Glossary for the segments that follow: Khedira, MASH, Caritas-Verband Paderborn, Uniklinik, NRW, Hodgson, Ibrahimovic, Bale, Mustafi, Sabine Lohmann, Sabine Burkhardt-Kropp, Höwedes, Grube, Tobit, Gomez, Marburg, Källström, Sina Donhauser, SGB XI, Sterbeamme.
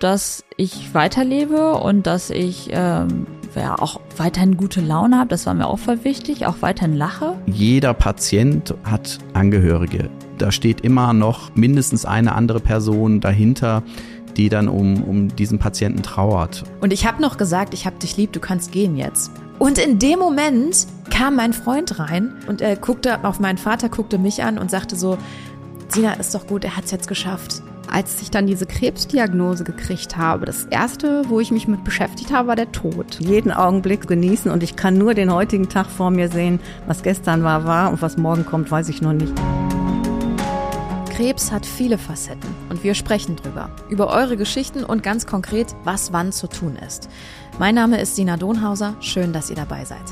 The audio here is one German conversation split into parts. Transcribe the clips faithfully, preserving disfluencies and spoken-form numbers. dass ich weiterlebe und dass ich ähm, ja, auch weiterhin gute Laune habe. Das war mir auch voll wichtig, auch weiterhin lache. Jeder Patient hat Angehörige. Da steht immer noch mindestens eine andere Person dahinter, die dann um, um diesen Patienten trauert. Und ich habe noch gesagt, ich habe dich lieb, du kannst gehen jetzt. Und in dem Moment kam mein Freund rein und äh, guckte auf meinen Vater, guckte mich an und sagte so, Sina, ist doch gut, er hat es jetzt geschafft. Als ich dann diese Krebsdiagnose gekriegt habe, das Erste, wo ich mich mit beschäftigt habe, war der Tod. Jeden Augenblick genießen und ich kann nur den heutigen Tag vor mir sehen. Was gestern war, war und was morgen kommt, weiß ich noch nicht. Krebs hat viele Facetten und wir sprechen drüber. Über eure Geschichten und ganz konkret, was wann zu tun ist. Mein Name ist Sina Donhauser, schön, dass ihr dabei seid.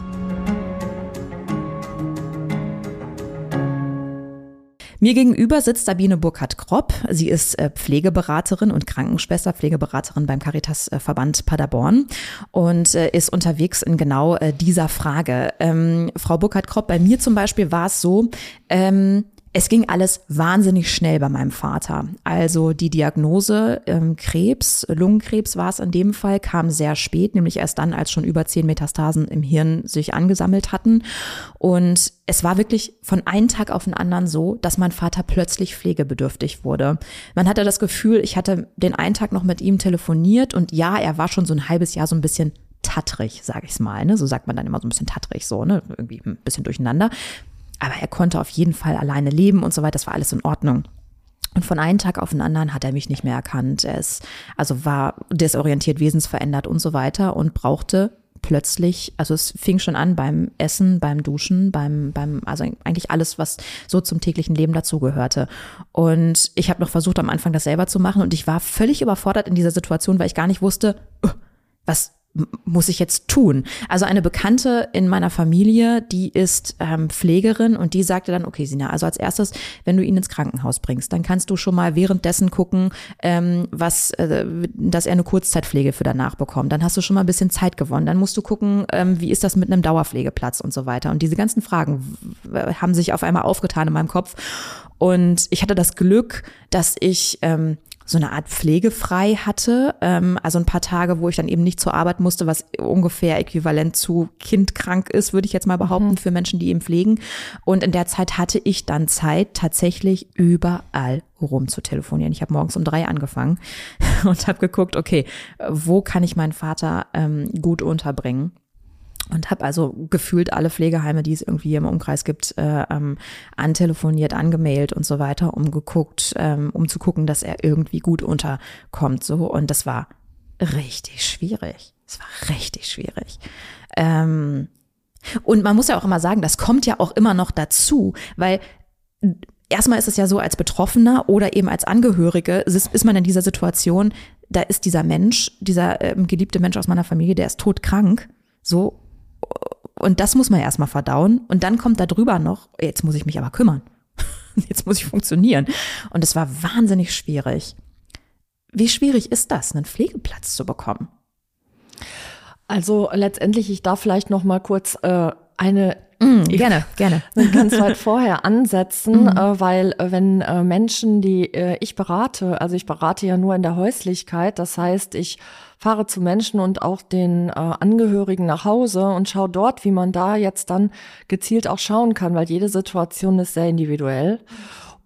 Mir gegenüber sitzt Sabine Burkhardt-Kropp. Sie ist Pflegeberaterin und Krankenschwester, Pflegeberaterin beim Caritas-Verband Paderborn und ist unterwegs in genau dieser Frage. Ähm, Frau Burkhardt-Kropp, bei mir zum Beispiel war es so, ähm, es ging alles wahnsinnig schnell bei meinem Vater. Also die Diagnose ähm, Krebs, Lungenkrebs war es in dem Fall, kam sehr spät, nämlich erst dann, als schon über zehn Metastasen im Hirn sich angesammelt hatten. Und es war wirklich von einem Tag auf den anderen so, dass mein Vater plötzlich pflegebedürftig wurde. Man hatte das Gefühl, ich hatte den einen Tag noch mit ihm telefoniert und ja, er war schon so ein halbes Jahr so ein bisschen tattrig, sag ich's mal. Ne? So sagt man dann immer so ein bisschen tattrig, so, ne? Irgendwie ein bisschen durcheinander. Aber er konnte auf jeden Fall alleine leben und so weiter. Das war alles in Ordnung. Und von einem Tag auf den anderen hat er mich nicht mehr erkannt. Er ist, also war desorientiert, wesensverändert und so weiter und brauchte plötzlich, also es fing schon an beim Essen, beim Duschen, beim, beim, also eigentlich alles, was so zum täglichen Leben dazugehörte. Und ich habe noch versucht, am Anfang das selber zu machen und ich war völlig überfordert in dieser Situation, weil ich gar nicht wusste, was muss ich jetzt tun? Also eine Bekannte in meiner Familie, die ist ähm, Pflegerin und die sagte dann, okay Sina, also als erstes, wenn du ihn ins Krankenhaus bringst, dann kannst du schon mal währenddessen gucken, ähm, was, äh, dass er eine Kurzzeitpflege für danach bekommt. Dann hast du schon mal ein bisschen Zeit gewonnen. Dann musst du gucken, ähm, wie ist das mit einem Dauerpflegeplatz und so weiter. Und diese ganzen Fragen haben sich auf einmal aufgetan in meinem Kopf. Und ich hatte das Glück, dass ich ähm, so eine Art pflegefrei hatte, ähm, also ein paar Tage, wo ich dann eben nicht zur Arbeit musste, was ungefähr äquivalent zu kindkrank ist, würde ich jetzt mal behaupten, mhm. für Menschen, die eben pflegen. Und in der Zeit hatte ich dann Zeit, tatsächlich überall rum zu telefonieren. Ich habe morgens um drei angefangen und habe geguckt, okay, wo kann ich meinen Vater ähm, gut unterbringen? Und habe also gefühlt alle Pflegeheime, die es irgendwie hier im Umkreis gibt, äh, ähm, antelefoniert, angemailt und so weiter, um geguckt, ähm, um zu gucken, dass er irgendwie gut unterkommt. So. Und das war richtig schwierig. Es war richtig schwierig. Ähm, und man muss ja auch immer sagen, das kommt ja auch immer noch dazu, weil erstmal ist es ja so, als Betroffener oder eben als Angehörige ist, ist man in dieser Situation, da ist dieser Mensch, dieser ähm, geliebte Mensch aus meiner Familie, der ist todkrank, so. Und das muss man erstmal verdauen. Und dann kommt da drüber noch, jetzt muss ich mich aber kümmern. Jetzt muss ich funktionieren. Und es war wahnsinnig schwierig. Wie schwierig ist das, einen Pflegeplatz zu bekommen? Also letztendlich, ich darf vielleicht noch mal kurz äh, eine Mm, gerne, gerne. Man kann es halt vorher ansetzen, mm. äh, weil äh, wenn äh, Menschen, die äh, ich berate, also ich berate ja nur in der Häuslichkeit, das heißt, ich fahre zu Menschen und auch den äh, Angehörigen nach Hause und schaue dort, wie man da jetzt dann gezielt auch schauen kann, weil jede Situation ist sehr individuell.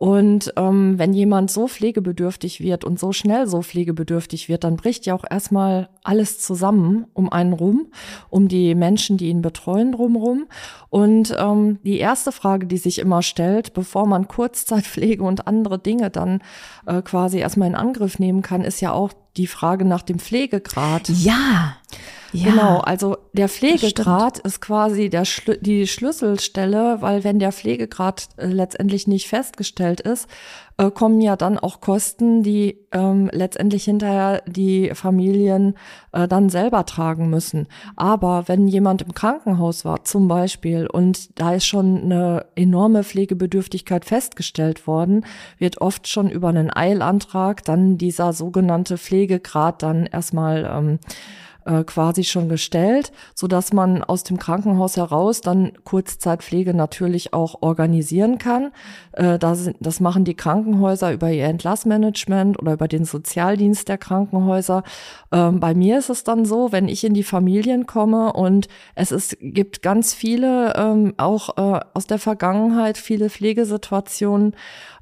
Und ähm, wenn jemand so pflegebedürftig wird und so schnell so pflegebedürftig wird, dann bricht ja auch erstmal alles zusammen um einen rum, um die Menschen, die ihn betreuen, drumrum. Und ähm, die erste Frage, die sich immer stellt, bevor man Kurzzeitpflege und andere Dinge dann äh, quasi erstmal in Angriff nehmen kann, ist ja auch die Frage nach dem Pflegegrad. Ja. Ja, genau, also der Pflegegrad ist quasi der Schl- die Schlüsselstelle, weil wenn der Pflegegrad äh, letztendlich nicht festgestellt ist, äh, kommen ja dann auch Kosten, die ähm, letztendlich hinterher die Familien äh, dann selber tragen müssen. Aber wenn jemand im Krankenhaus war zum Beispiel und da ist schon eine enorme Pflegebedürftigkeit festgestellt worden, wird oft schon über einen Eilantrag dann dieser sogenannte Pflegegrad dann erstmal ähm, äh, quasi schon gestellt, sodass man aus dem Krankenhaus heraus dann Kurzzeitpflege natürlich auch organisieren kann. Äh, das, das machen die Krankenhäuser über ihr Entlassmanagement oder über den Sozialdienst der Krankenhäuser. Ähm, bei mir ist es dann so, wenn ich in die Familien komme und es ist, gibt ganz viele, ähm, auch äh, aus der Vergangenheit, viele Pflegesituationen,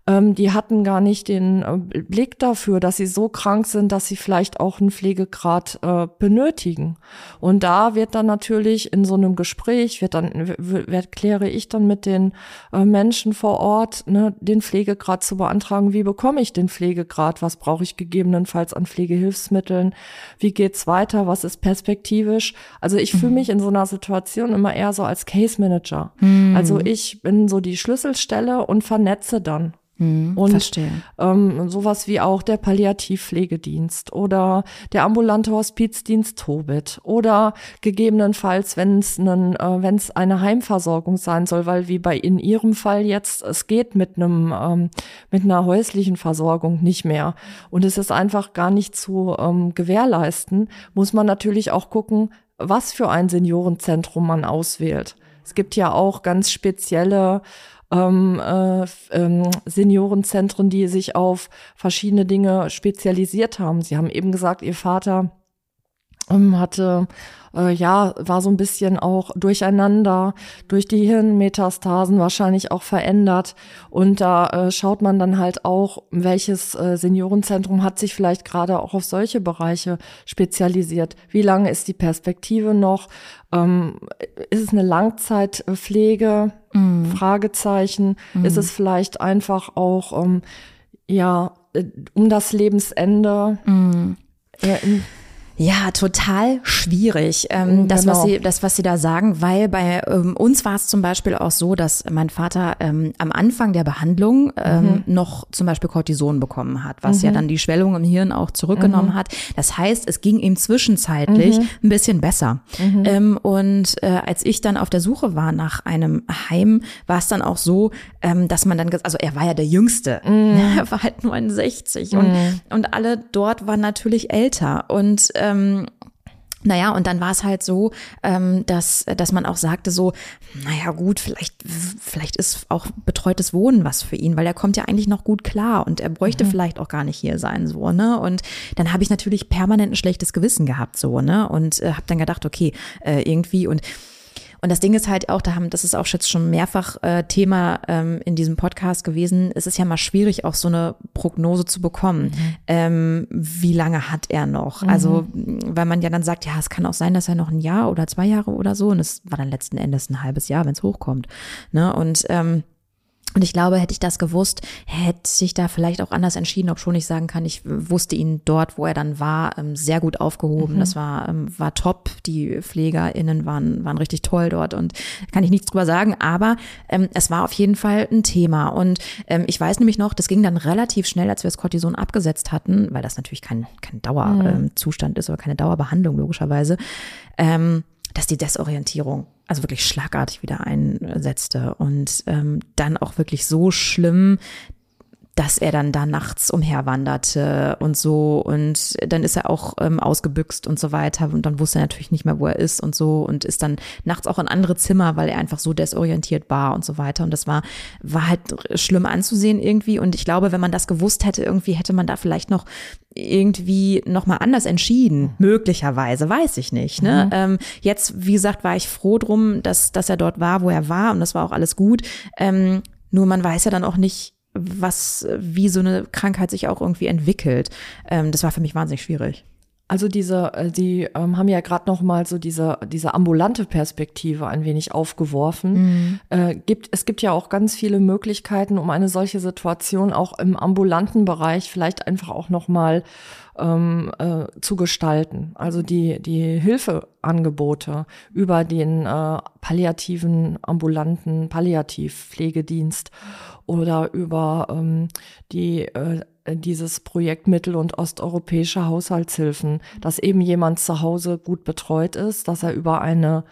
die hatten gar nicht den Blick dafür, dass sie so krank sind, dass sie vielleicht auch einen Pflegegrad äh, benötigen. Und da wird dann natürlich in so einem Gespräch, wird dann, wird, kläre ich dann mit den äh, Menschen vor Ort, ne, den Pflegegrad zu beantragen. Wie bekomme ich den Pflegegrad? Was brauche ich gegebenenfalls an Pflegehilfsmitteln? Wie geht's weiter? Was ist perspektivisch? Also ich mhm. fühle mich in so einer Situation immer eher so als Case Manager. Mhm. Also ich bin so die Schlüsselstelle und vernetze dann. Hm, und verstehe. Ähm, sowas wie auch der Palliativpflegedienst oder der ambulante Hospizdienst Tobit oder gegebenenfalls, wenn es einen, äh, wenn es eine Heimversorgung sein soll, weil wie bei in Ihrem Fall jetzt, es geht mit einem ähm, mit einer häuslichen Versorgung nicht mehr und es ist einfach gar nicht zu ähm, gewährleisten, muss man natürlich auch gucken, was für ein Seniorenzentrum man auswählt. Es gibt ja auch ganz spezielle Ähm, äh, ähm, Seniorenzentren, die sich auf verschiedene Dinge spezialisiert haben. Sie haben eben gesagt, ihr Vater ähm, hatte, äh, ja, war so ein bisschen auch durcheinander, durch die Hirnmetastasen wahrscheinlich auch verändert. Und da äh, schaut man dann halt auch, welches äh, Seniorenzentrum hat sich vielleicht gerade auch auf solche Bereiche spezialisiert. Wie lange ist die Perspektive noch? Ähm, ist es eine Langzeitpflege? Fragezeichen, mm. ist es vielleicht einfach auch, um, ja, um das Lebensende? Mm. Äh, ja, total schwierig, ähm, das, genau. was Sie, das, was Sie da sagen, weil bei ähm, uns war es zum Beispiel auch so, dass mein Vater ähm, am Anfang der Behandlung ähm, mhm. noch zum Beispiel Cortison bekommen hat, was mhm. ja dann die Schwellung im Hirn auch zurückgenommen mhm. hat. Das heißt, es ging ihm zwischenzeitlich mhm. ein bisschen besser. Mhm. Ähm, und äh, als ich dann auf der Suche war nach einem Heim, war es dann auch so, ähm, dass man dann, also er war ja der Jüngste, mhm. er war halt neunundsechzig mhm. und, und alle dort waren natürlich älter und äh, Ähm, naja, und dann war es halt so, ähm, dass, dass man auch sagte so, naja gut, vielleicht, vielleicht ist auch betreutes Wohnen was für ihn, weil er kommt ja eigentlich noch gut klar und er bräuchte mhm. vielleicht auch gar nicht hier sein, so, ne? Und dann habe ich natürlich permanent ein schlechtes Gewissen gehabt, so, ne? Und äh, habe dann gedacht, okay, äh, irgendwie und Und das Ding ist halt auch, da haben, das ist auch jetzt schon mehrfach äh, Thema ähm, in diesem Podcast gewesen. Es ist ja mal schwierig, auch so eine Prognose zu bekommen. Mhm. Ähm, wie lange hat er noch? Mhm. Also, weil man ja dann sagt, ja, es kann auch sein, dass er noch ein Jahr oder zwei Jahre oder so. Und es war dann letzten Endes ein halbes Jahr, wenn es hochkommt. Ne? Und ähm, Und ich glaube, hätte ich das gewusst, hätte ich da vielleicht auch anders entschieden, obwohl ich sagen kann, ich wusste ihn dort, wo er dann war, sehr gut aufgehoben. Mhm. Das war, war top. Die PflegerInnen waren, waren richtig toll dort und kann ich nichts drüber sagen. Aber ähm, es war auf jeden Fall ein Thema. Und ähm, ich weiß nämlich noch, das ging dann relativ schnell, als wir das Cortison abgesetzt hatten, weil das natürlich kein, kein Dauerzustand mhm. ähm, ist oder keine Dauerbehandlung logischerweise, ähm, dass die Desorientierung also wirklich schlagartig wieder einsetzte und ähm, dann auch wirklich so schlimm, dass er dann da nachts umherwanderte und so und dann ist er auch ähm, ausgebüxt und so weiter und dann wusste er natürlich nicht mehr, wo er ist und so und ist dann nachts auch in andere Zimmer, weil er einfach so desorientiert war und so weiter und das war, war halt schlimm anzusehen irgendwie und ich glaube, wenn man das gewusst hätte, irgendwie hätte man da vielleicht noch irgendwie nochmal anders entschieden, möglicherweise, weiß ich nicht. Ne? Mhm. Ähm, jetzt, wie gesagt, war ich froh drum, dass, dass er dort war, wo er war und das war auch alles gut, ähm, nur man weiß ja dann auch nicht, was, wie so eine Krankheit sich auch irgendwie entwickelt. Ähm, das war für mich wahnsinnig schwierig. Also diese, die ähm, haben ja gerade noch mal so diese diese ambulante Perspektive ein wenig aufgeworfen. Mhm. Äh, gibt, es gibt ja auch ganz viele Möglichkeiten, um eine solche Situation auch im ambulanten Bereich vielleicht einfach auch noch mal ähm, äh, zu gestalten. Also die die Hilfeangebote über den äh, palliativen ambulanten Palliativpflegedienst oder über ähm, die äh, dieses Projekt Mittel- und osteuropäische Haushaltshilfen, dass eben jemand zu Hause gut betreut ist, dass er über eine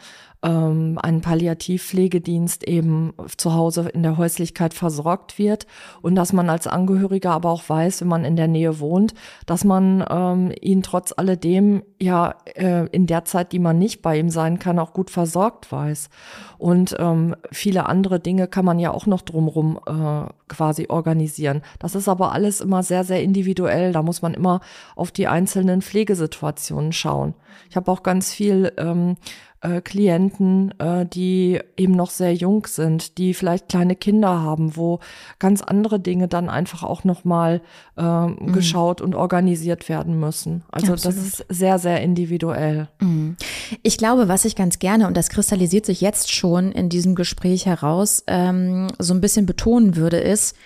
ähm, ein Palliativpflegedienst eben zu Hause in der Häuslichkeit versorgt wird und dass man als Angehöriger aber auch weiß, wenn man in der Nähe wohnt, dass man ähm, ihn trotz alledem ja äh, in der Zeit, die man nicht bei ihm sein kann, auch gut versorgt weiß. Und ähm, viele andere Dinge kann man ja auch noch drumherum äh, quasi organisieren. Das ist aber alles immer sehr, sehr individuell. Da muss man immer auf die einzelnen Pflegesituationen schauen. Ich habe auch ganz viel ähm, äh, Klienten, äh, die eben noch sehr jung sind, die vielleicht kleine Kinder haben, wo ganz andere Dinge dann einfach auch nochmal äh, mhm. geschaut und organisiert werden müssen. Also Absolut. Das ist sehr, sehr individuell. Mhm. Ich glaube, was ich ganz gerne, und das kristallisiert sich jetzt schon in diesem Gespräch heraus, ähm, so ein bisschen betonen würde, ist,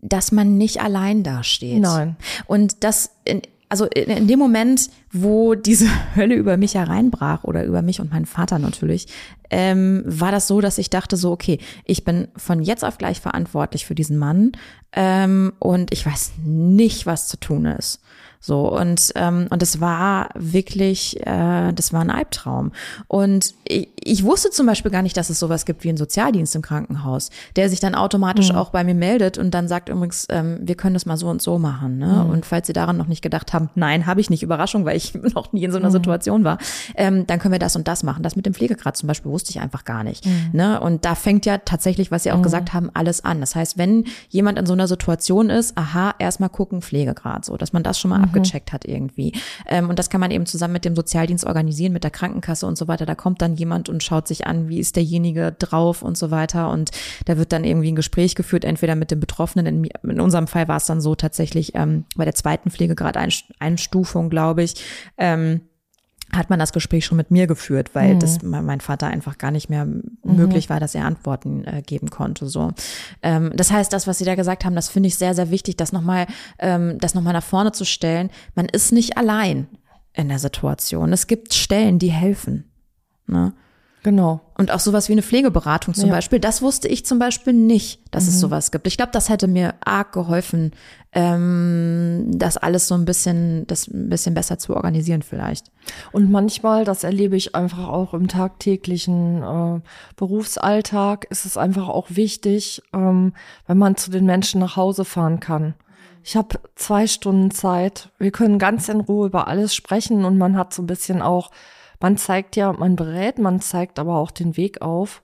dass man nicht allein dasteht. Nein. Und das, in, also in, in dem Moment, wo diese Hölle über mich hereinbrach oder über mich und meinen Vater natürlich, ähm, war das so, dass ich dachte so, okay, ich bin von jetzt auf gleich verantwortlich für diesen Mann ähm, und ich weiß nicht, was zu tun ist. So, und ähm, und das war wirklich, äh, das war ein Albtraum. Und ich, ich wusste zum Beispiel gar nicht, dass es sowas gibt wie einen Sozialdienst im Krankenhaus, der sich dann automatisch mhm. auch bei mir meldet und dann sagt übrigens, ähm, wir können das mal so und so machen. Ne? Mhm. Und falls Sie daran noch nicht gedacht haben, nein, habe ich nicht, Überraschung, weil ich noch nie in so einer mhm. Situation war, ähm, dann können wir das und das machen. Das mit dem Pflegegrad zum Beispiel wusste ich einfach gar nicht. Mhm. Ne? Und da fängt ja tatsächlich, was Sie auch mhm. gesagt haben, alles an. Das heißt, wenn jemand in so einer Situation ist, aha, erstmal gucken, Pflegegrad, so, dass man das schon mal mhm. gecheckt hat irgendwie. Ähm, und das kann man eben zusammen mit dem Sozialdienst organisieren, mit der Krankenkasse und so weiter. Da kommt dann jemand und schaut sich an, wie ist derjenige drauf und so weiter. Und da wird dann irgendwie ein Gespräch geführt, entweder mit dem Betroffenen. In, in unserem Fall war es dann so tatsächlich ähm, bei der zweiten Pflegegrad-Einstufung, glaube ich, ähm, hat man das Gespräch schon mit mir geführt, weil mhm. das mein Vater einfach gar nicht mehr möglich war, dass er Antworten äh, geben konnte. So, ähm, das heißt, das, was Sie da gesagt haben, das finde ich sehr, sehr wichtig, das nochmal, ähm, das nochmal nach vorne zu stellen. Man ist nicht allein in der Situation. Es gibt Stellen, die helfen. Ne? Genau. Und auch sowas wie eine Pflegeberatung zum ja. Beispiel, das wusste ich zum Beispiel nicht, dass mhm. es sowas gibt. Ich glaube, das hätte mir arg geholfen, ähm, das alles so ein bisschen, das ein bisschen besser zu organisieren vielleicht. Und manchmal, das erlebe ich einfach auch im tagtäglichen äh, Berufsalltag, ist es einfach auch wichtig, ähm, wenn man zu den Menschen nach Hause fahren kann. Ich habe zwei Stunden Zeit, wir können ganz in Ruhe über alles sprechen und man hat so ein bisschen auch, man zeigt ja, man berät, man zeigt aber auch den Weg auf.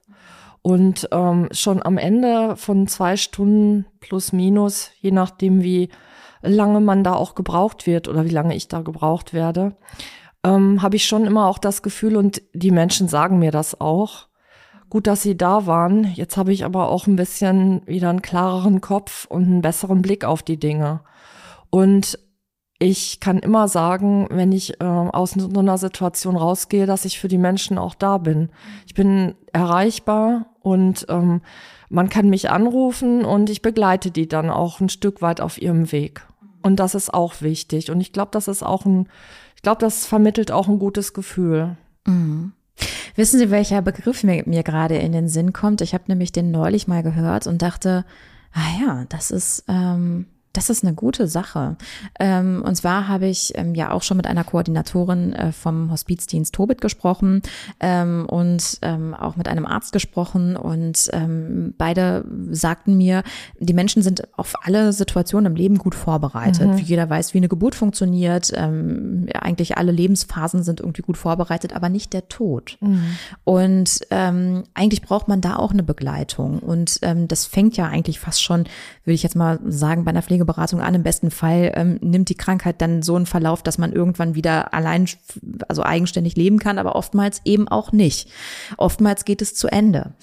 Und ähm, schon am Ende von zwei Stunden plus minus, je nachdem wie lange man da auch gebraucht wird oder wie lange ich da gebraucht werde, ähm, habe ich schon immer auch das Gefühl, und die Menschen sagen mir das auch, gut, dass Sie da waren, jetzt habe ich aber auch ein bisschen wieder einen klareren Kopf und einen besseren Blick auf die Dinge. Und ich kann immer sagen, wenn ich äh, aus so einer Situation rausgehe, dass ich für die Menschen auch da bin. Ich bin erreichbar und ähm, man kann mich anrufen und ich begleite die dann auch ein Stück weit auf ihrem Weg. Und das ist auch wichtig. Und ich glaube, das ist auch ein, ich glaube, das vermittelt auch ein gutes Gefühl. Mhm. Wissen Sie, welcher Begriff mir, mir gerade in den Sinn kommt? Ich habe nämlich den neulich mal gehört und dachte, ah ja, das ist ähm das ist eine gute Sache. Und zwar habe ich ja auch schon mit einer Koordinatorin vom Hospizdienst Tobit gesprochen und auch mit einem Arzt gesprochen und beide sagten mir, die Menschen sind auf alle Situationen im Leben gut vorbereitet. Mhm. Jeder weiß, wie eine Geburt funktioniert. Eigentlich alle Lebensphasen sind irgendwie gut vorbereitet, aber nicht der Tod. Mhm. Und eigentlich braucht man da auch eine Begleitung. Und das fängt ja eigentlich fast schon, würde ich jetzt mal sagen, bei einer Pflege Beratung an. Im besten Fall ähm, nimmt die Krankheit dann so einen Verlauf, dass man irgendwann wieder allein, also eigenständig leben kann, aber oftmals eben auch nicht. Oftmals geht es zu Ende.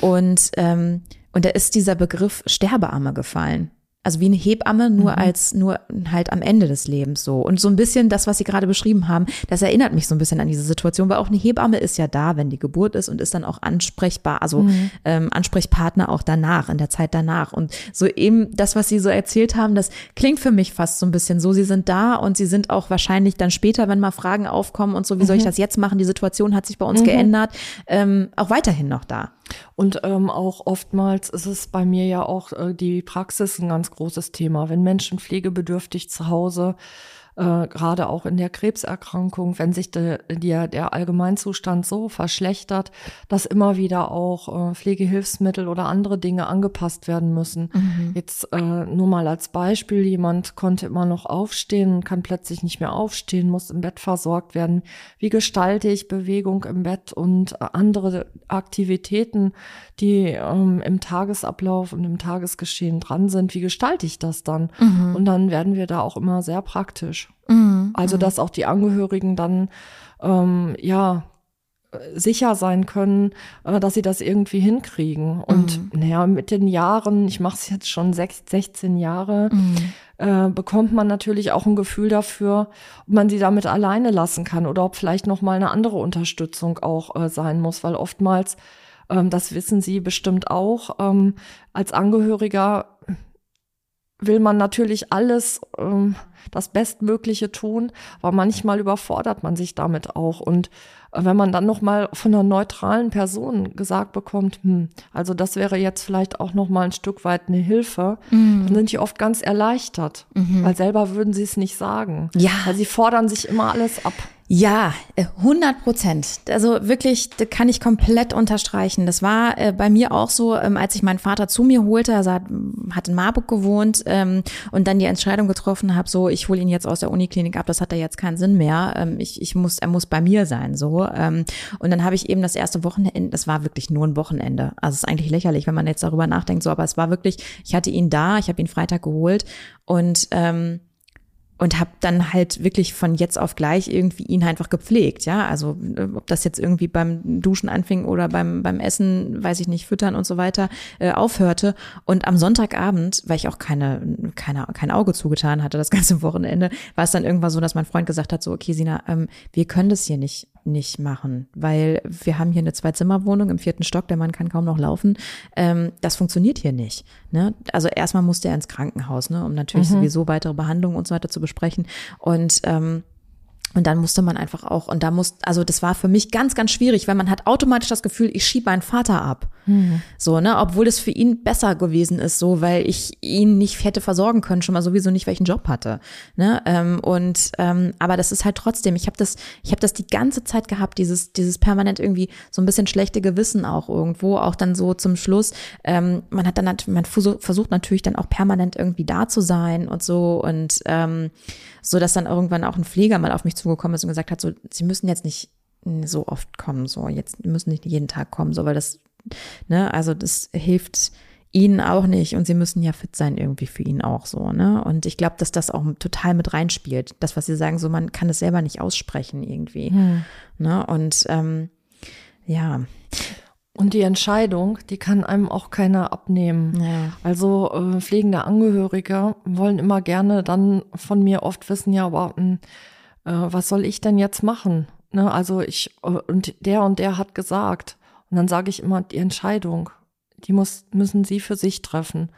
Und, ähm, und da ist dieser Begriff Sterbeamme gefallen. Also wie eine Hebamme, nur mhm. als, nur halt am Ende des Lebens so. Und so ein bisschen das, was Sie gerade beschrieben haben, das erinnert mich so ein bisschen an diese Situation, weil auch eine Hebamme ist ja da, wenn die Geburt ist und ist dann auch ansprechbar, also mhm. ähm, Ansprechpartner auch danach, in der Zeit danach. Und so eben das, was Sie so erzählt haben, das klingt für mich fast so ein bisschen so, Sie sind da und Sie sind auch wahrscheinlich dann später, wenn mal Fragen aufkommen und so, wie mhm. soll ich das jetzt machen? Die Situation hat sich bei uns mhm. geändert, ähm, auch weiterhin noch da. Und ähm, auch oftmals ist es bei mir ja auch äh, die Praxis ein ganz großes Thema. Wenn Menschen pflegebedürftig zu Hause äh, gerade auch in der Krebserkrankung, wenn sich de, de, der Allgemeinzustand so verschlechtert, dass immer wieder auch äh, Pflegehilfsmittel oder andere Dinge angepasst werden müssen. Mhm. Jetzt äh, nur mal als Beispiel, jemand konnte immer noch aufstehen, kann plötzlich nicht mehr aufstehen, muss im Bett versorgt werden. Wie gestalte ich Bewegung im Bett und andere Aktivitäten, die ähm, im Tagesablauf und im Tagesgeschehen dran sind? Wie gestalte ich das dann? Mhm. Und dann werden wir da auch immer sehr praktisch. Mhm. Also, dass auch die Angehörigen dann, ähm, ja, sicher sein können, dass sie das irgendwie hinkriegen. Und mhm. naja, mit den Jahren, ich mache es jetzt schon sechs, sechzehn Jahre, mhm. äh, bekommt man natürlich auch ein Gefühl dafür, ob man sie damit alleine lassen kann oder ob vielleicht nochmal eine andere Unterstützung auch äh, sein muss, weil oftmals, ähm, das wissen Sie bestimmt auch, ähm, als Angehöriger will man natürlich alles, ähm, das Bestmögliche tun, aber manchmal überfordert man sich damit auch. Und wenn man dann nochmal von einer neutralen Person gesagt bekommt, hm, also das wäre jetzt vielleicht auch nochmal ein Stück weit eine Hilfe, mhm. dann sind die oft ganz erleichtert, mhm. weil selber würden sie es nicht sagen. Ja. Weil sie fordern sich immer alles ab. Ja, hundert Prozent. Also wirklich, das kann ich komplett unterstreichen. Das war äh, bei mir auch so, ähm, als ich meinen Vater zu mir holte, also hat, hat in Marburg gewohnt ähm, und dann die Entscheidung getroffen habe, so ich hole ihn jetzt aus der Uniklinik ab, das hat da jetzt keinen Sinn mehr. Ähm, ich, ich muss, er muss bei mir sein, so. Ähm, und dann habe ich eben das erste Wochenende, das war wirklich nur ein Wochenende. Also es ist eigentlich lächerlich, wenn man jetzt darüber nachdenkt, so, aber es war wirklich, ich hatte ihn da, ich habe ihn Freitag geholt und ähm, Und habe dann halt wirklich von jetzt auf gleich irgendwie ihn einfach gepflegt, ja. Also ob das jetzt irgendwie beim Duschen anfing oder beim beim Essen, weiß ich nicht, Füttern und so weiter, äh, aufhörte. Und am Sonntagabend, weil ich auch keine, keine kein Auge zugetan hatte das ganze Wochenende, war es dann irgendwann so, dass mein Freund gesagt hat, so okay Sina, ähm, wir können das hier nicht nicht machen, weil wir haben hier eine Zwei-Zimmer-Wohnung im vierten Stock, der Mann kann kaum noch laufen. Ähm, das funktioniert hier nicht. Ne? Also erstmal musste er ins Krankenhaus, ne, um natürlich mhm. sowieso weitere Behandlungen und so weiter zu besprechen. Und ähm, und dann musste man einfach auch, und da muss, also das war für mich ganz, ganz schwierig, weil man hat automatisch das Gefühl, ich schiebe meinen Vater ab. Mhm. So, ne, obwohl es für ihn besser gewesen ist, so, weil ich ihn nicht hätte versorgen können, schon mal sowieso nicht, weil ich einen Job hatte. Ne? Ähm, und ähm, aber das ist halt trotzdem, ich habe das, ich habe das die ganze Zeit gehabt, dieses, dieses permanent irgendwie so ein bisschen schlechte Gewissen auch irgendwo, auch dann so zum Schluss. Ähm, man hat dann halt, man versucht natürlich dann auch permanent irgendwie da zu sein und so, und ähm, so, dass dann irgendwann auch ein Pfleger mal auf mich zugekommen ist und gesagt hat, so, sie müssen jetzt nicht so oft kommen, so, jetzt müssen nicht jeden Tag kommen, so, weil das, ne, also das hilft ihnen auch nicht und sie müssen ja fit sein irgendwie für ihn auch, so, ne, und ich glaube, dass das auch total mit reinspielt, das, was sie sagen, so, man kann es selber nicht aussprechen irgendwie, hm. ne, und ähm, ja. Und die Entscheidung, die kann einem auch keiner abnehmen. Ja. Also äh, pflegende Angehörige wollen immer gerne dann von mir oft wissen, ja, aber mh, äh, was soll ich denn jetzt machen? Ne? Also ich, äh, und der und der hat gesagt. Und dann sage ich immer, die Entscheidung, die muss, müssen Sie für sich treffen.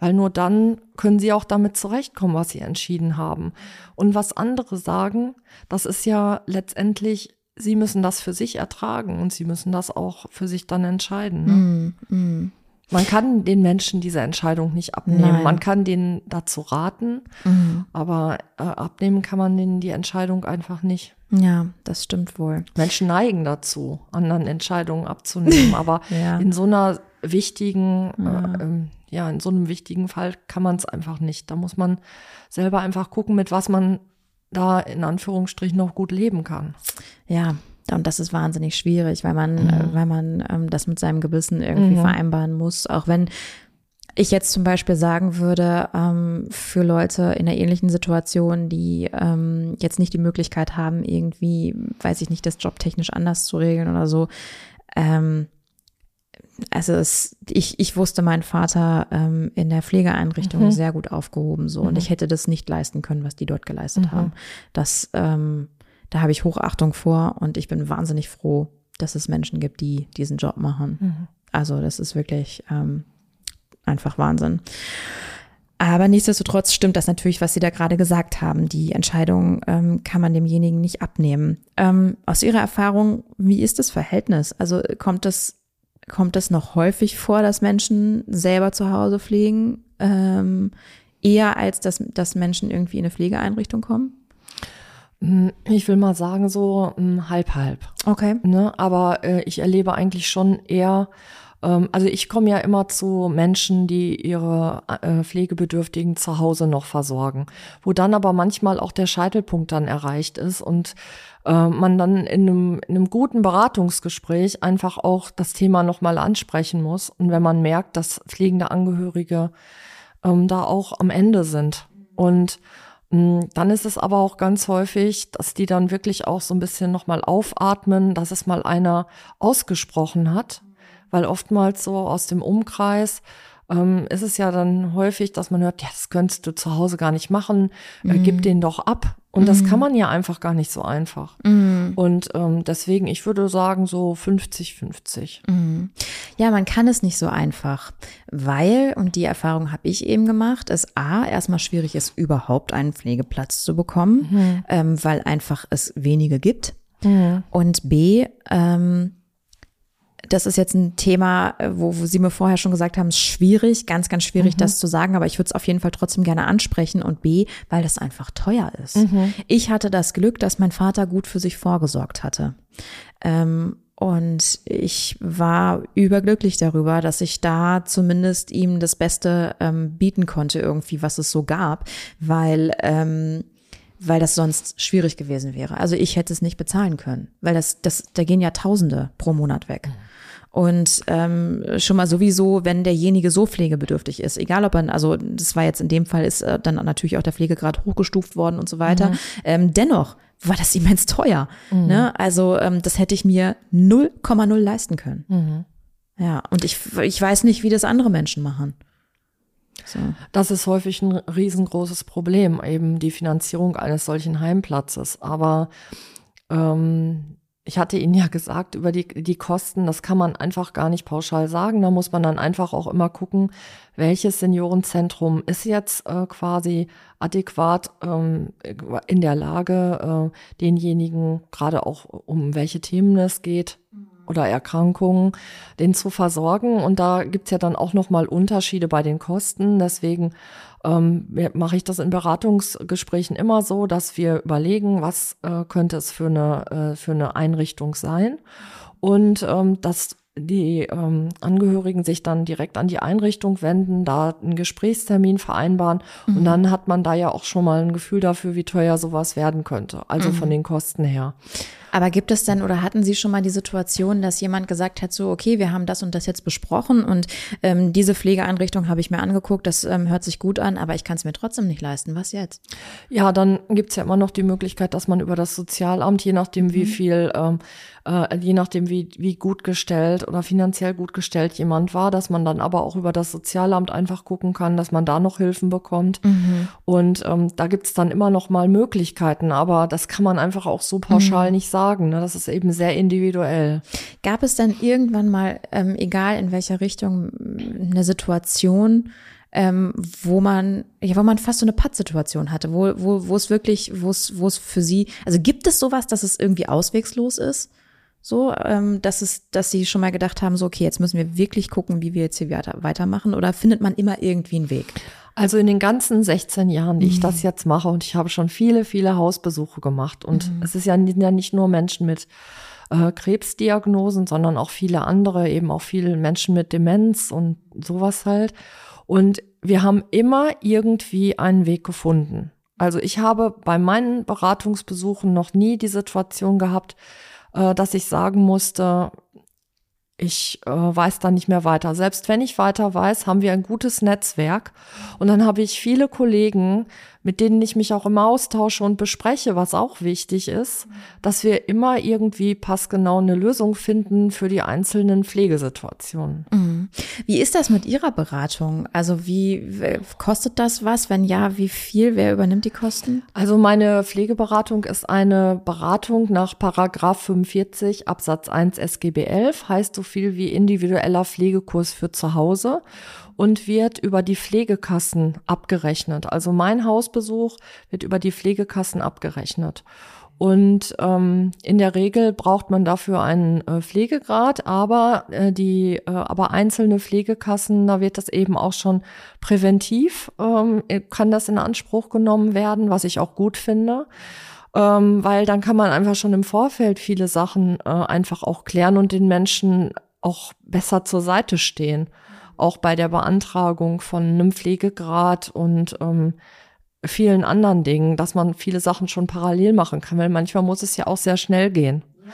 Weil nur dann können Sie auch damit zurechtkommen, was Sie entschieden haben. Und was andere sagen, das ist ja letztendlich, Sie müssen das für sich ertragen und Sie müssen das auch für sich dann entscheiden. Ne? Mm, mm. Man kann den Menschen diese Entscheidung nicht abnehmen. Nein. Man kann denen dazu raten, mm. aber äh, abnehmen kann man denen die Entscheidung einfach nicht. Ja, das stimmt wohl. Menschen neigen dazu, anderen Entscheidungen abzunehmen, aber ja. in so einer wichtigen, ja. Äh, ähm, ja, in so einem wichtigen Fall kann man es einfach nicht. Da muss man selber einfach gucken, mit was man da in Anführungsstrichen noch gut leben kann. Ja, und das ist wahnsinnig schwierig, weil man, mhm. äh, weil man ähm, das mit seinem Gewissen irgendwie mhm. vereinbaren muss. Auch wenn ich jetzt zum Beispiel sagen würde, ähm, für Leute in einer ähnlichen Situation, die ähm, jetzt nicht die Möglichkeit haben, irgendwie, weiß ich nicht, das jobtechnisch anders zu regeln oder so, ähm, also es, ich, ich wusste, mein Vater ähm, in der Pflegeeinrichtung mhm. sehr gut aufgehoben, so, mhm. und ich hätte das nicht leisten können, was die dort geleistet mhm. haben. Das, ähm, da habe ich Hochachtung vor und ich bin wahnsinnig froh, dass es Menschen gibt, die diesen Job machen. Mhm. Also das ist wirklich ähm, einfach Wahnsinn. Aber nichtsdestotrotz stimmt das natürlich, was Sie da gerade gesagt haben. Die Entscheidung ähm, kann man demjenigen nicht abnehmen. Ähm, aus Ihrer Erfahrung, wie ist das Verhältnis? Also kommt das Kommt es noch häufig vor, dass Menschen selber zu Hause pflegen, ähm, eher als dass, dass Menschen irgendwie in eine Pflegeeinrichtung kommen? Ich will mal sagen, so halb, halb. Okay. Ne? Aber äh, ich erlebe eigentlich schon eher, ähm, also ich komme ja immer zu Menschen, die ihre äh, Pflegebedürftigen zu Hause noch versorgen, wo dann aber manchmal auch der Scheitelpunkt dann erreicht ist und äh, man dann in einem, in einem guten Beratungsgespräch einfach auch das Thema nochmal ansprechen muss. Und wenn man merkt, dass pflegende Angehörige ähm, da auch am Ende sind und dann ist es aber auch ganz häufig, dass die dann wirklich auch so ein bisschen nochmal aufatmen, dass es mal einer ausgesprochen hat, weil oftmals so aus dem Umkreis ähm, ist es ja dann häufig, dass man hört, ja, das könntest du zu Hause gar nicht machen, mhm. äh, gib den doch ab. Und mhm. das kann man ja einfach gar nicht so einfach. Mhm. Und ähm, deswegen, ich würde sagen, so fünfzig fünfzig. Mhm. Ja, man kann es nicht so einfach, weil, und die Erfahrung habe ich eben gemacht, es a, erstmal schwierig ist, überhaupt einen Pflegeplatz zu bekommen, mhm. ähm, weil einfach es wenige gibt. Mhm. Und b, ähm, das ist jetzt ein Thema, wo, wo Sie mir vorher schon gesagt haben, es ist schwierig, ganz, ganz schwierig, mhm. das zu sagen, aber ich würde es auf jeden Fall trotzdem gerne ansprechen und b, weil das einfach teuer ist. Mhm. Ich hatte das Glück, dass mein Vater gut für sich vorgesorgt hatte. Ähm, und ich war überglücklich darüber, dass ich da zumindest ihm das Beste ähm, bieten konnte, irgendwie, was es so gab, weil ähm, weil das sonst schwierig gewesen wäre. Also ich hätte es nicht bezahlen können, weil das, das, da gehen ja Tausende pro Monat weg. Mhm. Und ähm, schon mal sowieso, wenn derjenige so pflegebedürftig ist, egal ob er, also das war jetzt in dem Fall, ist äh, dann natürlich auch der Pflegegrad hochgestuft worden und so weiter, mhm. ähm, dennoch war das immens teuer. Mhm. Ne? Also ähm, das hätte ich mir null Komma null leisten können. Mhm. Ja, und ich, ich weiß nicht, wie das andere Menschen machen. So. Das ist häufig ein riesengroßes Problem, eben die Finanzierung eines solchen Heimplatzes. Aber ähm, ich hatte Ihnen ja gesagt, über die, die Kosten, das kann man einfach gar nicht pauschal sagen. Da muss man dann einfach auch immer gucken, welches Seniorenzentrum ist jetzt äh, quasi adäquat ähm, in der Lage, äh, denjenigen, gerade auch um welche Themen es geht, oder Erkrankungen, den zu versorgen. Und da gibt's ja dann auch nochmal Unterschiede bei den Kosten. Deswegen ähm, mache ich das in Beratungsgesprächen immer so, dass wir überlegen, was äh, könnte es für eine, äh, für eine Einrichtung sein. Und ähm, dass die ähm, Angehörigen sich dann direkt an die Einrichtung wenden, da einen Gesprächstermin vereinbaren. Mhm. Und dann hat man da ja auch schon mal ein Gefühl dafür, wie teuer sowas werden könnte. Also mhm. von den Kosten her. Aber gibt es denn oder hatten Sie schon mal die Situation, dass jemand gesagt hat, so okay, wir haben das und das jetzt besprochen und ähm, diese Pflegeeinrichtung habe ich mir angeguckt, das ähm, hört sich gut an, aber ich kann es mir trotzdem nicht leisten, was jetzt? Ja, dann gibt es ja immer noch die Möglichkeit, dass man über das Sozialamt, je nachdem mhm. wie viel, ähm, äh, je nachdem wie, wie gut gestellt oder finanziell gut gestellt jemand war, dass man dann aber auch über das Sozialamt einfach gucken kann, dass man da noch Hilfen bekommt mhm. und ähm, da gibt es dann immer noch mal Möglichkeiten, aber das kann man einfach auch so pauschal mhm. nicht sagen. Sagen, ne? Das ist eben sehr individuell. Gab es dann irgendwann mal, ähm, egal in welcher Richtung, eine Situation, ähm, wo man, ja, wo man fast so eine Pattsituation hatte, wo, wo, wo es wirklich, wo es, wo es für Sie, also gibt es sowas, dass es irgendwie auswegslos ist? So, ähm, dass es, dass Sie schon mal gedacht haben, so, okay, jetzt müssen wir wirklich gucken, wie wir jetzt hier weiter, weitermachen, oder findet man immer irgendwie einen Weg? Also in den ganzen sechzehn Jahren, die ich mhm. das jetzt mache, und ich habe schon viele, viele Hausbesuche gemacht. Und mhm. es ist ja, ja nicht nur Menschen mit äh, Krebsdiagnosen, sondern auch viele andere, eben auch viele Menschen mit Demenz und sowas halt. Und wir haben immer irgendwie einen Weg gefunden. Also ich habe bei meinen Beratungsbesuchen noch nie die Situation gehabt, äh, dass ich sagen musste, ich äh, weiß da nicht mehr weiter. Selbst wenn ich weiter weiß, haben wir ein gutes Netzwerk. Und dann habe ich viele Kollegen, mit denen ich mich auch immer austausche und bespreche, was auch wichtig ist, dass wir immer irgendwie passgenau eine Lösung finden für die einzelnen Pflegesituationen. Mhm. Wie ist das mit Ihrer Beratung? Also wie kostet das was? Wenn ja, wie viel? Wer übernimmt die Kosten? Also meine Pflegeberatung ist eine Beratung nach Paragraph fünfundvierzig Absatz eins S G B elf, heißt so viel wie individueller Pflegekurs für zu Hause und wird über die Pflegekassen abgerechnet. Also mein Hausbesuch wird über die Pflegekassen abgerechnet. Und ähm, in der Regel braucht man dafür einen äh, Pflegegrad, aber äh, die, äh, aber einzelne Pflegekassen, da wird das eben auch schon präventiv, ähm, kann das in Anspruch genommen werden, was ich auch gut finde. ähm, weil dann kann man einfach schon im Vorfeld viele Sachen äh, einfach auch klären und den Menschen auch besser zur Seite stehen, auch bei der Beantragung von einem Pflegegrad und ähm, vielen anderen Dingen, dass man viele Sachen schon parallel machen kann, weil manchmal muss es ja auch sehr schnell gehen. Ja.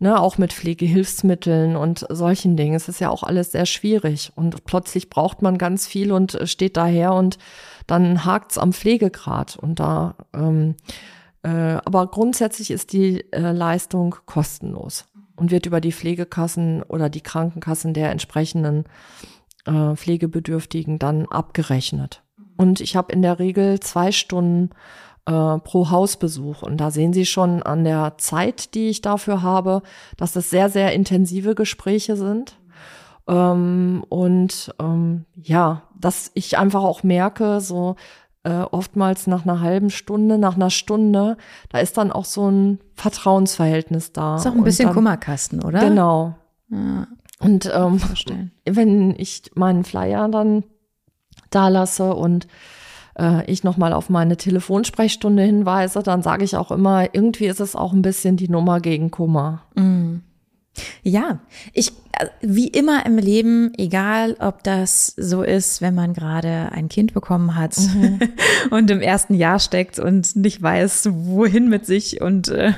Ne, auch mit Pflegehilfsmitteln und solchen Dingen. Es ist ja auch alles sehr schwierig und plötzlich braucht man ganz viel und steht daher und dann hakt's am Pflegegrad und da. Ähm, äh, aber grundsätzlich ist die äh, Leistung kostenlos und wird über die Pflegekassen oder die Krankenkassen der entsprechenden äh, Pflegebedürftigen dann abgerechnet. Und ich habe in der Regel zwei Stunden pro Hausbesuch. Und da sehen Sie schon an der Zeit, die ich dafür habe, dass das sehr, sehr intensive Gespräche sind. Ähm, und ähm, ja, dass ich einfach auch merke, so äh, oftmals nach einer halben Stunde, nach einer Stunde, da ist dann auch so ein Vertrauensverhältnis da. Ist auch ein bisschen dann, Kummerkasten, oder? Genau. Ja, und ähm, wenn ich meinen Flyer dann da lasse und ich nochmal auf meine Telefonsprechstunde hinweise, dann sage ich auch immer, irgendwie ist es auch ein bisschen die Nummer gegen Kummer. Mm. Ja, ich, wie immer im Leben, egal ob das so ist, wenn man gerade ein Kind bekommen hat mhm. und im ersten Jahr steckt und nicht weiß, wohin mit sich und, mhm.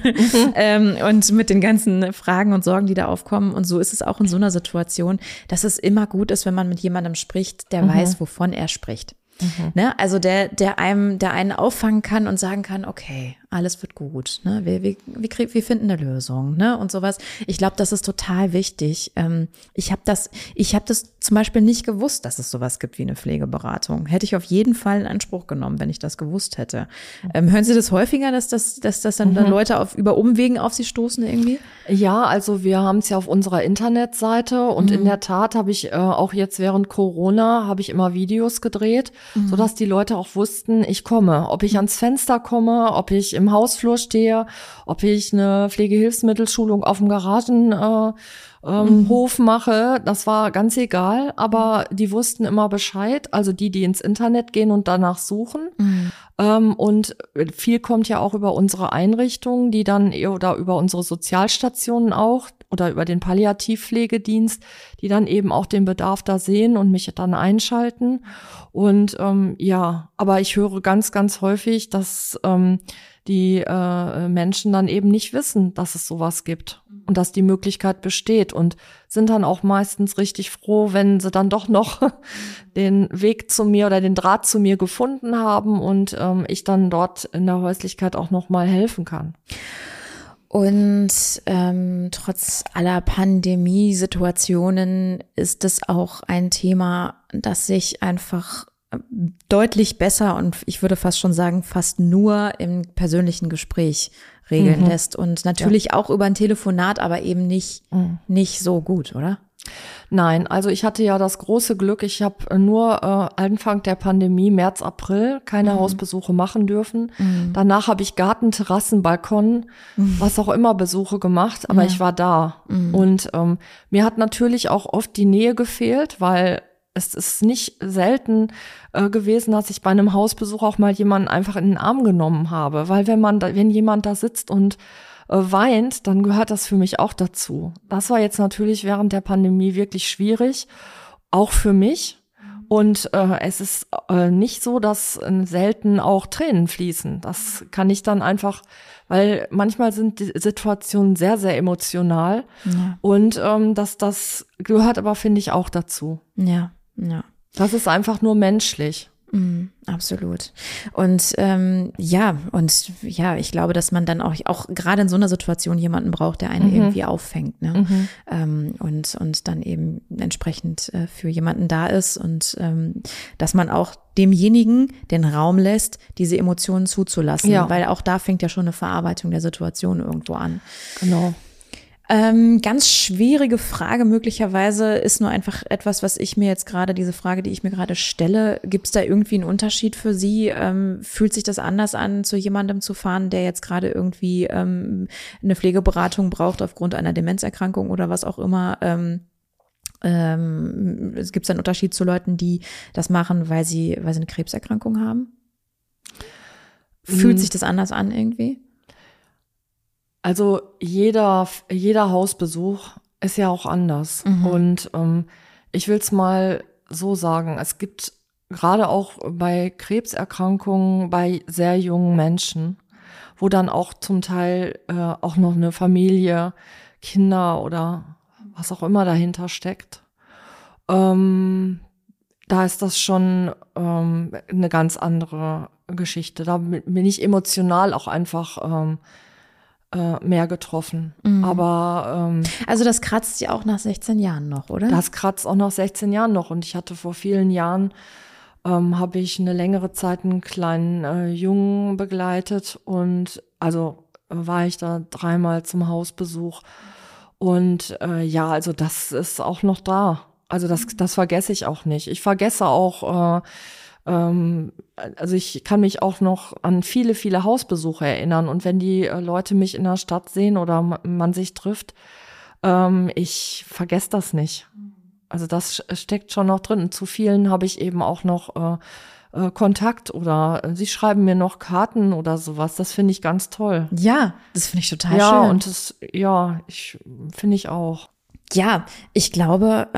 ähm, und mit den ganzen Fragen und Sorgen, die da aufkommen. Und so ist es auch in so einer Situation, dass es immer gut ist, wenn man mit jemandem spricht, der mhm. weiß, wovon er spricht. Mhm. Ne, also der, der einem, der einen auffangen kann und sagen kann, okay, alles wird gut, ne? Wir, wir, wir, krieg, wir finden eine Lösung, ne? Und sowas. Ich glaube, das ist total wichtig. Ähm, ich habe das, ich habe das zum Beispiel nicht gewusst, dass es sowas gibt wie eine Pflegeberatung. Hätte ich auf jeden Fall in Anspruch genommen, wenn ich das gewusst hätte. Ähm, hören Sie das häufiger, dass das, dass das dann, mhm. dann Leute auf über Umwegen auf Sie stoßen irgendwie? Ja, also wir haben es ja auf unserer Internetseite und mhm. in der Tat habe ich äh, auch jetzt während Corona habe ich immer Videos gedreht, mhm. sodass die Leute auch wussten, ich komme, ob ich ans Fenster komme, ob ich im Hausflur stehe, ob ich eine Pflegehilfsmittelschulung auf dem Garagenhof äh, ähm, mhm. mache, das war ganz egal, aber die wussten immer Bescheid, also die, die ins Internet gehen und danach suchen. Mhm. Ähm, und viel kommt ja auch über unsere Einrichtungen, die dann oder über unsere Sozialstationen auch oder über den Palliativpflegedienst, die dann eben auch den Bedarf da sehen und mich dann einschalten. Und ähm, ja, aber ich höre ganz, ganz häufig, dass ähm, die äh, Menschen dann eben nicht wissen, dass es sowas gibt und dass die Möglichkeit besteht und sind dann auch meistens richtig froh, wenn sie dann doch noch den Weg zu mir oder den Draht zu mir gefunden haben und ähm, ich dann dort in der Häuslichkeit auch nochmal helfen kann. Und ähm, trotz aller Pandemiesituationen ist es auch ein Thema, das sich einfach deutlich besser und ich würde fast schon sagen, fast nur im persönlichen Gespräch regeln mhm. lässt und natürlich ja. auch über ein Telefonat, aber eben nicht, mhm. nicht so gut, oder? Nein, also ich hatte ja das große Glück, ich habe nur äh, Anfang der Pandemie, März, April, keine mhm. Hausbesuche machen dürfen. Mhm. Danach habe ich Garten, Terrassen, Balkon, mhm. was auch immer Besuche gemacht, aber ja. ich war da. Mhm. Und ähm, mir hat natürlich auch oft die Nähe gefehlt, weil es ist nicht selten äh, gewesen, dass ich bei einem Hausbesuch auch mal jemanden einfach in den Arm genommen habe, weil wenn man, da, wenn jemand da sitzt und äh, weint, dann gehört das für mich auch dazu. Das war jetzt natürlich während der Pandemie wirklich schwierig, auch für mich. Und äh, es ist äh, nicht so, dass äh, selten auch Tränen fließen. Das kann ich dann einfach, weil manchmal sind die Situationen sehr, sehr emotional. Ja. Und ähm, dass das gehört aber, finde ich, auch dazu. Ja. Ja. Das ist einfach nur menschlich. Mm, absolut. Und ähm, ja, und ja, ich glaube, dass man dann auch, auch gerade in so einer Situation jemanden braucht, der einen mhm. irgendwie auffängt, ne? Mhm. Ähm, und, und dann eben entsprechend äh, für jemanden da ist und ähm, dass man auch demjenigen den Raum lässt, diese Emotionen zuzulassen, ja. weil auch da fängt ja schon eine Verarbeitung der Situation irgendwo an. Genau. Ähm, ganz schwierige Frage möglicherweise ist nur einfach etwas, was ich mir jetzt gerade, diese Frage, die ich mir gerade stelle, gibt es da irgendwie einen Unterschied für Sie? Ähm, fühlt sich das anders an, zu jemandem zu fahren, der jetzt gerade irgendwie ähm, eine Pflegeberatung braucht aufgrund einer Demenzerkrankung oder was auch immer? Ähm, ähm, gibt es einen Unterschied zu Leuten, die das machen, weil sie, weil sie eine Krebserkrankung haben? Fühlt mhm. sich das anders an irgendwie? Also jeder, jeder Hausbesuch ist ja auch anders. Mhm. Und ähm, ich will es mal so sagen, es gibt gerade auch bei Krebserkrankungen bei sehr jungen Menschen, wo dann auch zum Teil äh, auch noch eine Familie, Kinder oder was auch immer dahinter steckt. Ähm, da ist das schon ähm, eine ganz andere Geschichte. Da bin ich emotional auch einfach ähm, äh, mehr getroffen. Mhm. Aber ähm, also das kratzt ja auch nach sechzehn Jahren noch, oder? Das kratzt auch nach sechzehn Jahren noch. Und ich hatte vor vielen Jahren, ähm, habe ich eine längere Zeit einen kleinen äh, Jungen begleitet. Und also war ich da dreimal zum Hausbesuch. Und äh, ja, also das ist auch noch da. Also das, das vergesse ich auch nicht. Ich vergesse auch, äh, ähm, also ich kann mich auch noch an viele, viele Hausbesuche erinnern. Und wenn die äh, Leute mich in der Stadt sehen oder man, man sich trifft, ähm, ich vergesse das nicht. Also das steckt schon noch drin. Und zu vielen habe ich eben auch noch äh, äh, Kontakt oder äh, sie schreiben mir noch Karten oder sowas. Das finde ich ganz toll. Ja, das finde ich total ja, schön. Ja, und das, ja, ich finde ich auch. Ja, ich glaube,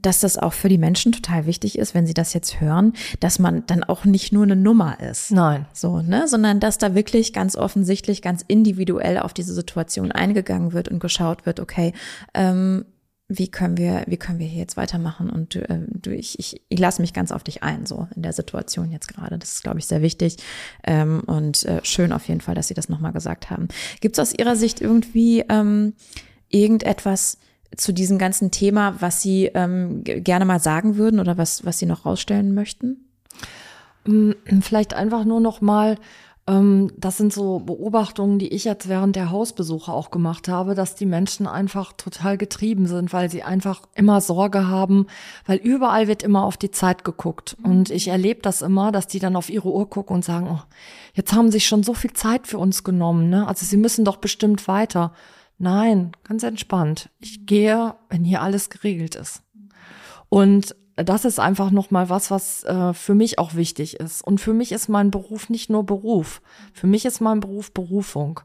dass das auch für die Menschen total wichtig ist, wenn sie das jetzt hören, dass man dann auch nicht nur eine Nummer ist. Nein. So, ne? Sondern dass da wirklich ganz offensichtlich, ganz individuell auf diese Situation eingegangen wird und geschaut wird, okay, ähm, wie können wir, wie können wir hier jetzt weitermachen? Und äh, du, ich, ich, ich lasse mich ganz auf dich ein, so in der Situation jetzt gerade. Das ist, glaube ich, sehr wichtig ähm, und äh, schön auf jeden Fall, dass Sie das nochmal gesagt haben. Gibt's aus Ihrer Sicht irgendwie ähm, irgendetwas zu diesem ganzen Thema, was Sie ähm, gerne mal sagen würden oder was, was Sie noch rausstellen möchten? Vielleicht einfach nur noch mal, ähm, das sind so Beobachtungen, die ich jetzt während der Hausbesuche auch gemacht habe, dass die Menschen einfach total getrieben sind, weil sie einfach immer Sorge haben, weil überall wird immer auf die Zeit geguckt. Und ich erlebe das immer, dass die dann auf ihre Uhr gucken und sagen, oh, jetzt haben sie schon so viel Zeit für uns genommen, ne? Also sie müssen doch bestimmt weiter. Nein, ganz entspannt. Ich gehe, wenn hier alles geregelt ist. Und das ist einfach nochmal was, was äh, für mich auch wichtig ist. Und für mich ist mein Beruf nicht nur Beruf. Für mich ist mein Beruf Berufung.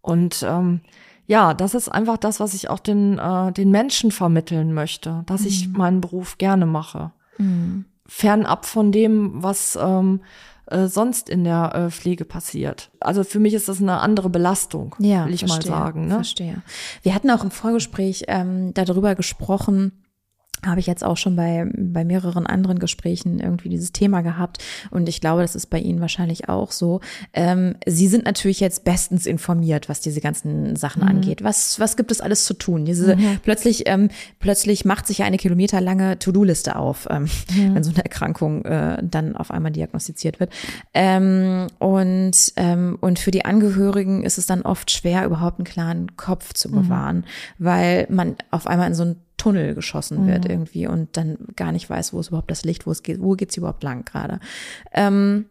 Und ähm, ja, das ist einfach das, was ich auch den, äh, den Menschen vermitteln möchte, dass mhm. ich meinen Beruf gerne mache. Mhm. Fernab von dem, was ähm, äh, sonst in der äh, Pflege passiert. Also für mich ist das eine andere Belastung, ja, will ich verstehe, mal sagen. Ne? Verstehe. Wir hatten auch im Vorgespräch ähm, darüber gesprochen, habe ich jetzt auch schon bei, bei mehreren anderen Gesprächen irgendwie dieses Thema gehabt. Und ich glaube, das ist bei Ihnen wahrscheinlich auch so. Ähm, Sie sind natürlich jetzt bestens informiert, was diese ganzen Sachen mhm. angeht. Was, was gibt es alles zu tun? Diese, mhm. plötzlich, ähm, plötzlich macht sich ja eine kilometerlange To-Do-Liste auf, ähm, mhm. wenn so eine Erkrankung äh, dann auf einmal diagnostiziert wird. Ähm, und, ähm, und für die Angehörigen ist es dann oft schwer, überhaupt einen klaren Kopf zu bewahren, mhm. weil man auf einmal in so ein Tunnel geschossen wird mhm. irgendwie und dann gar nicht weiß, wo ist überhaupt das Licht, wo es geht, wo geht's überhaupt lang gerade. Ähm,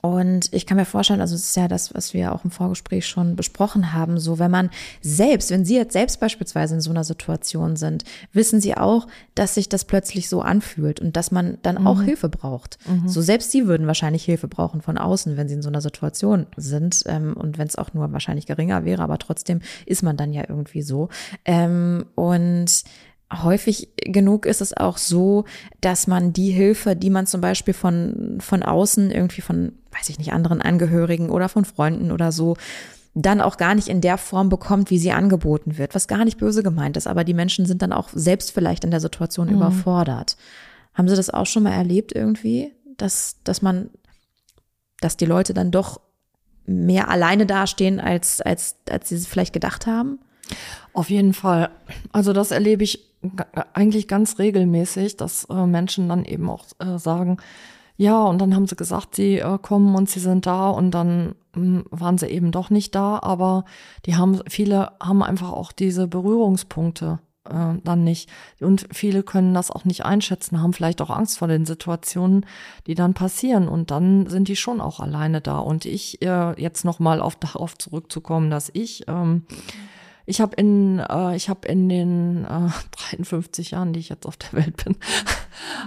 und ich kann mir vorstellen, also es ist ja das, was wir auch im Vorgespräch schon besprochen haben, so wenn man selbst, wenn Sie jetzt selbst beispielsweise in so einer Situation sind, wissen Sie auch, dass sich das plötzlich so anfühlt und dass man dann mhm. auch Hilfe braucht. Mhm. So selbst Sie würden wahrscheinlich Hilfe brauchen von außen, wenn Sie in so einer Situation sind ähm, und wenn es auch nur wahrscheinlich geringer wäre, aber trotzdem ist man dann ja irgendwie so. Ähm, und häufig genug ist es auch so, dass man die Hilfe, die man zum Beispiel von, von außen irgendwie von, weiß ich nicht, anderen Angehörigen oder von Freunden oder so, dann auch gar nicht in der Form bekommt, wie sie angeboten wird, was gar nicht böse gemeint ist. Aber die Menschen sind dann auch selbst vielleicht in der Situation mhm. überfordert. Haben Sie das auch schon mal erlebt irgendwie, dass, dass man, dass die Leute dann doch mehr alleine dastehen, als, als, als sie vielleicht gedacht haben? Auf jeden Fall. Also das erlebe ich eigentlich ganz regelmäßig, dass äh, Menschen dann eben auch äh, sagen, ja, und dann haben sie gesagt, sie äh, kommen und sie sind da und dann mh, waren sie eben doch nicht da, aber die haben, viele haben einfach auch diese Berührungspunkte äh, dann nicht und viele können das auch nicht einschätzen, haben vielleicht auch Angst vor den Situationen, die dann passieren und dann sind die schon auch alleine da und ich, äh, jetzt nochmal auf, darauf zurückzukommen, dass ich, ähm, Ich habe in, äh, ich habe in den äh, dreiundfünfzig Jahren, die ich jetzt auf der Welt bin,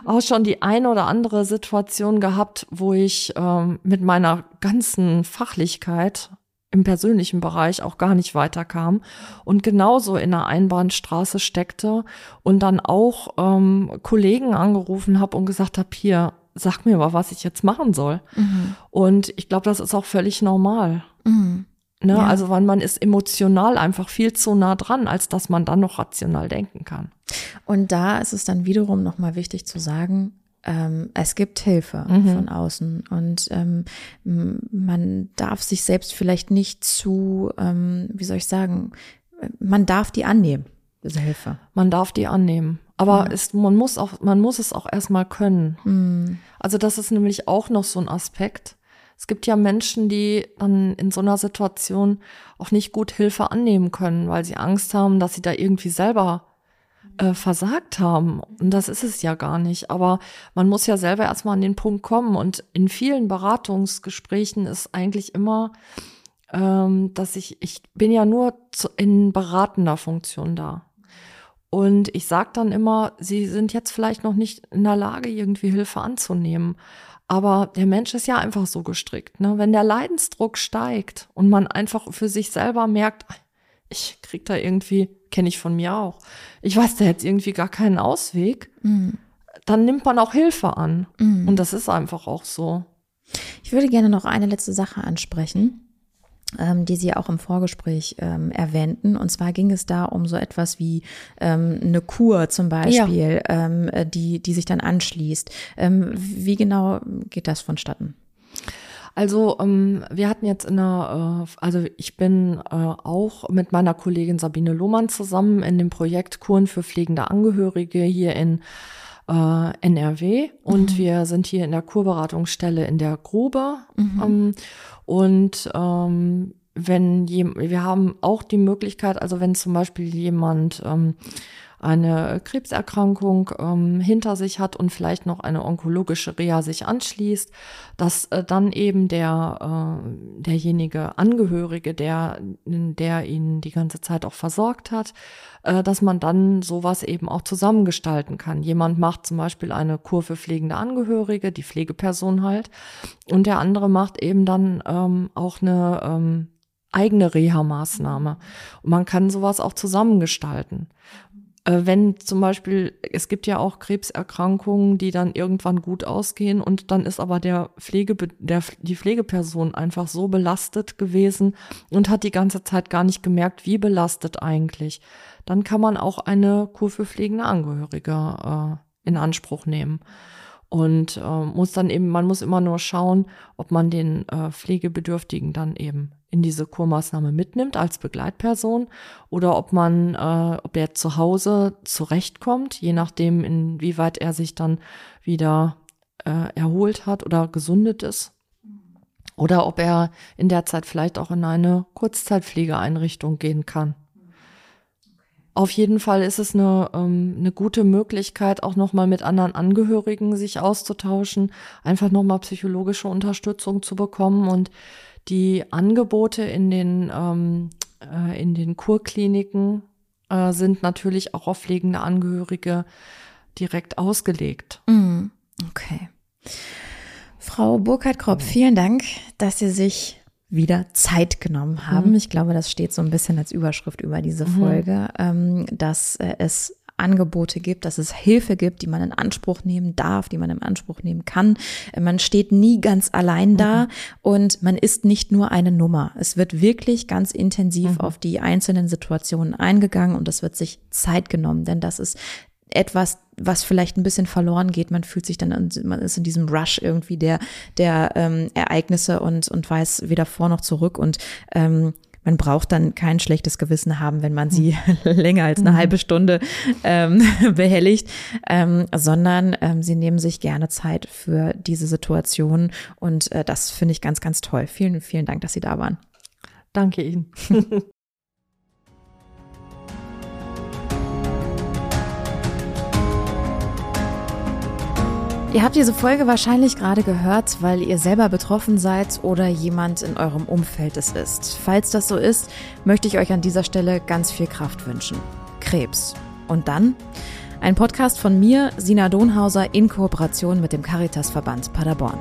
auch schon die eine oder andere Situation gehabt, wo ich ähm, mit meiner ganzen Fachlichkeit im persönlichen Bereich auch gar nicht weiterkam und genauso in einer Einbahnstraße steckte und dann auch ähm, Kollegen angerufen habe und gesagt habe, hier, sag mir mal, was ich jetzt machen soll. Mhm. Und ich glaube, das ist auch völlig normal. Mhm. Ne? Ja. Also weil man ist emotional einfach viel zu nah dran, als dass man dann noch rational denken kann. Und da ist es dann wiederum nochmal wichtig zu sagen, Ähm, es gibt Hilfe mhm. von außen und ähm, man darf sich selbst vielleicht nicht zu, ähm, wie soll ich sagen, man darf die annehmen, diese Hilfe. Man darf die annehmen, aber ja. ist, man muss auch, man muss es auch erstmal können. Mhm. Also das ist nämlich auch noch so ein Aspekt. Es gibt ja Menschen, die dann in so einer Situation auch nicht gut Hilfe annehmen können, weil sie Angst haben, dass sie da irgendwie selber versagt haben. Und das ist es ja gar nicht. Aber man muss ja selber erstmal an den Punkt kommen. Und in vielen Beratungsgesprächen ist eigentlich immer, ähm, dass ich, ich bin ja nur zu, in beratender Funktion da. Und ich sage dann immer, Sie sind jetzt vielleicht noch nicht in der Lage, irgendwie Hilfe anzunehmen. Aber der Mensch ist ja einfach so gestrickt, ne? Wenn der Leidensdruck steigt und man einfach für sich selber merkt, ich krieg da irgendwie, kenne ich von mir auch, ich weiß da jetzt irgendwie gar keinen Ausweg, mm. dann nimmt man auch Hilfe an. Mm. Und das ist einfach auch so. Ich würde gerne noch eine letzte Sache ansprechen, ähm, die Sie auch im Vorgespräch ähm, erwähnten. Und zwar ging es da um so etwas wie ähm, eine Kur zum Beispiel, ja. ähm, die, die sich dann anschließt. Ähm, wie genau geht das vonstatten? Also ähm, wir hatten jetzt in einer, äh, also ich bin äh, auch mit meiner Kollegin Sabine Lohmann zusammen in dem Projekt Kuren für pflegende Angehörige hier in äh, N R W und mhm. wir sind hier in der Kurberatungsstelle in der Grube mhm. ähm, und ähm, wenn je, wir haben auch die Möglichkeit, also wenn zum Beispiel jemand ähm, eine Krebserkrankung ähm, hinter sich hat und vielleicht noch eine onkologische Reha sich anschließt, dass äh, dann eben der äh, derjenige Angehörige, der der ihn die ganze Zeit auch versorgt hat, äh, dass man dann sowas eben auch zusammengestalten kann. Jemand macht zum Beispiel eine Kur für pflegende Angehörige, die Pflegeperson halt, und der andere macht eben dann ähm, auch eine ähm, eigene Reha-Maßnahme. Und man kann sowas auch zusammengestalten. Wenn zum Beispiel, es gibt ja auch Krebserkrankungen, die dann irgendwann gut ausgehen und dann ist aber der Pflege, der, die Pflegeperson einfach so belastet gewesen und hat die ganze Zeit gar nicht gemerkt, wie belastet eigentlich. Dann kann man auch eine Kur für pflegende Angehörige äh, in Anspruch nehmen. Und äh, muss dann eben, man muss immer nur schauen, ob man den äh, Pflegebedürftigen dann eben in diese Kurmaßnahme mitnimmt als Begleitperson oder ob man, äh, ob er zu Hause zurechtkommt, je nachdem, inwieweit er sich dann wieder äh, erholt hat oder gesundet ist. Oder ob er in der Zeit vielleicht auch in eine Kurzzeitpflegeeinrichtung gehen kann. Auf jeden Fall ist es eine, ähm, eine gute Möglichkeit, auch nochmal mit anderen Angehörigen sich auszutauschen, einfach nochmal psychologische Unterstützung zu bekommen. Und die Angebote in den, ähm, äh, in den Kurkliniken äh, sind natürlich auch auf pflegende Angehörige direkt ausgelegt. Mm, okay. Frau Burkhardt-Kropp, vielen Dank, dass Sie sich wieder Zeit genommen haben. Mhm. Ich glaube, das steht so ein bisschen als Überschrift über diese Folge, mhm. dass es Angebote gibt, dass es Hilfe gibt, die man in Anspruch nehmen darf, die man in Anspruch nehmen kann. Man steht nie ganz allein da mhm. und man ist nicht nur eine Nummer. Es wird wirklich ganz intensiv mhm. auf die einzelnen Situationen eingegangen und es wird sich Zeit genommen, denn das ist etwas, was vielleicht ein bisschen verloren geht. Man fühlt sich dann, man ist in diesem Rush irgendwie der der ähm, Ereignisse und und weiß weder vor noch zurück und ähm, man braucht dann kein schlechtes Gewissen haben, wenn man sie länger als eine halbe Stunde ähm, behelligt, ähm, sondern ähm, sie nehmen sich gerne Zeit für diese Situation und äh, das finde ich ganz, ganz toll. Vielen, vielen Dank, dass Sie da waren. Danke Ihnen. Ihr habt diese Folge wahrscheinlich gerade gehört, weil ihr selber betroffen seid oder jemand in eurem Umfeld es ist. Falls das so ist, möchte ich euch an dieser Stelle ganz viel Kraft wünschen. Krebs. Und dann? Ein Podcast von mir, Sina Donhauser, in Kooperation mit dem Caritas-Verband Paderborn.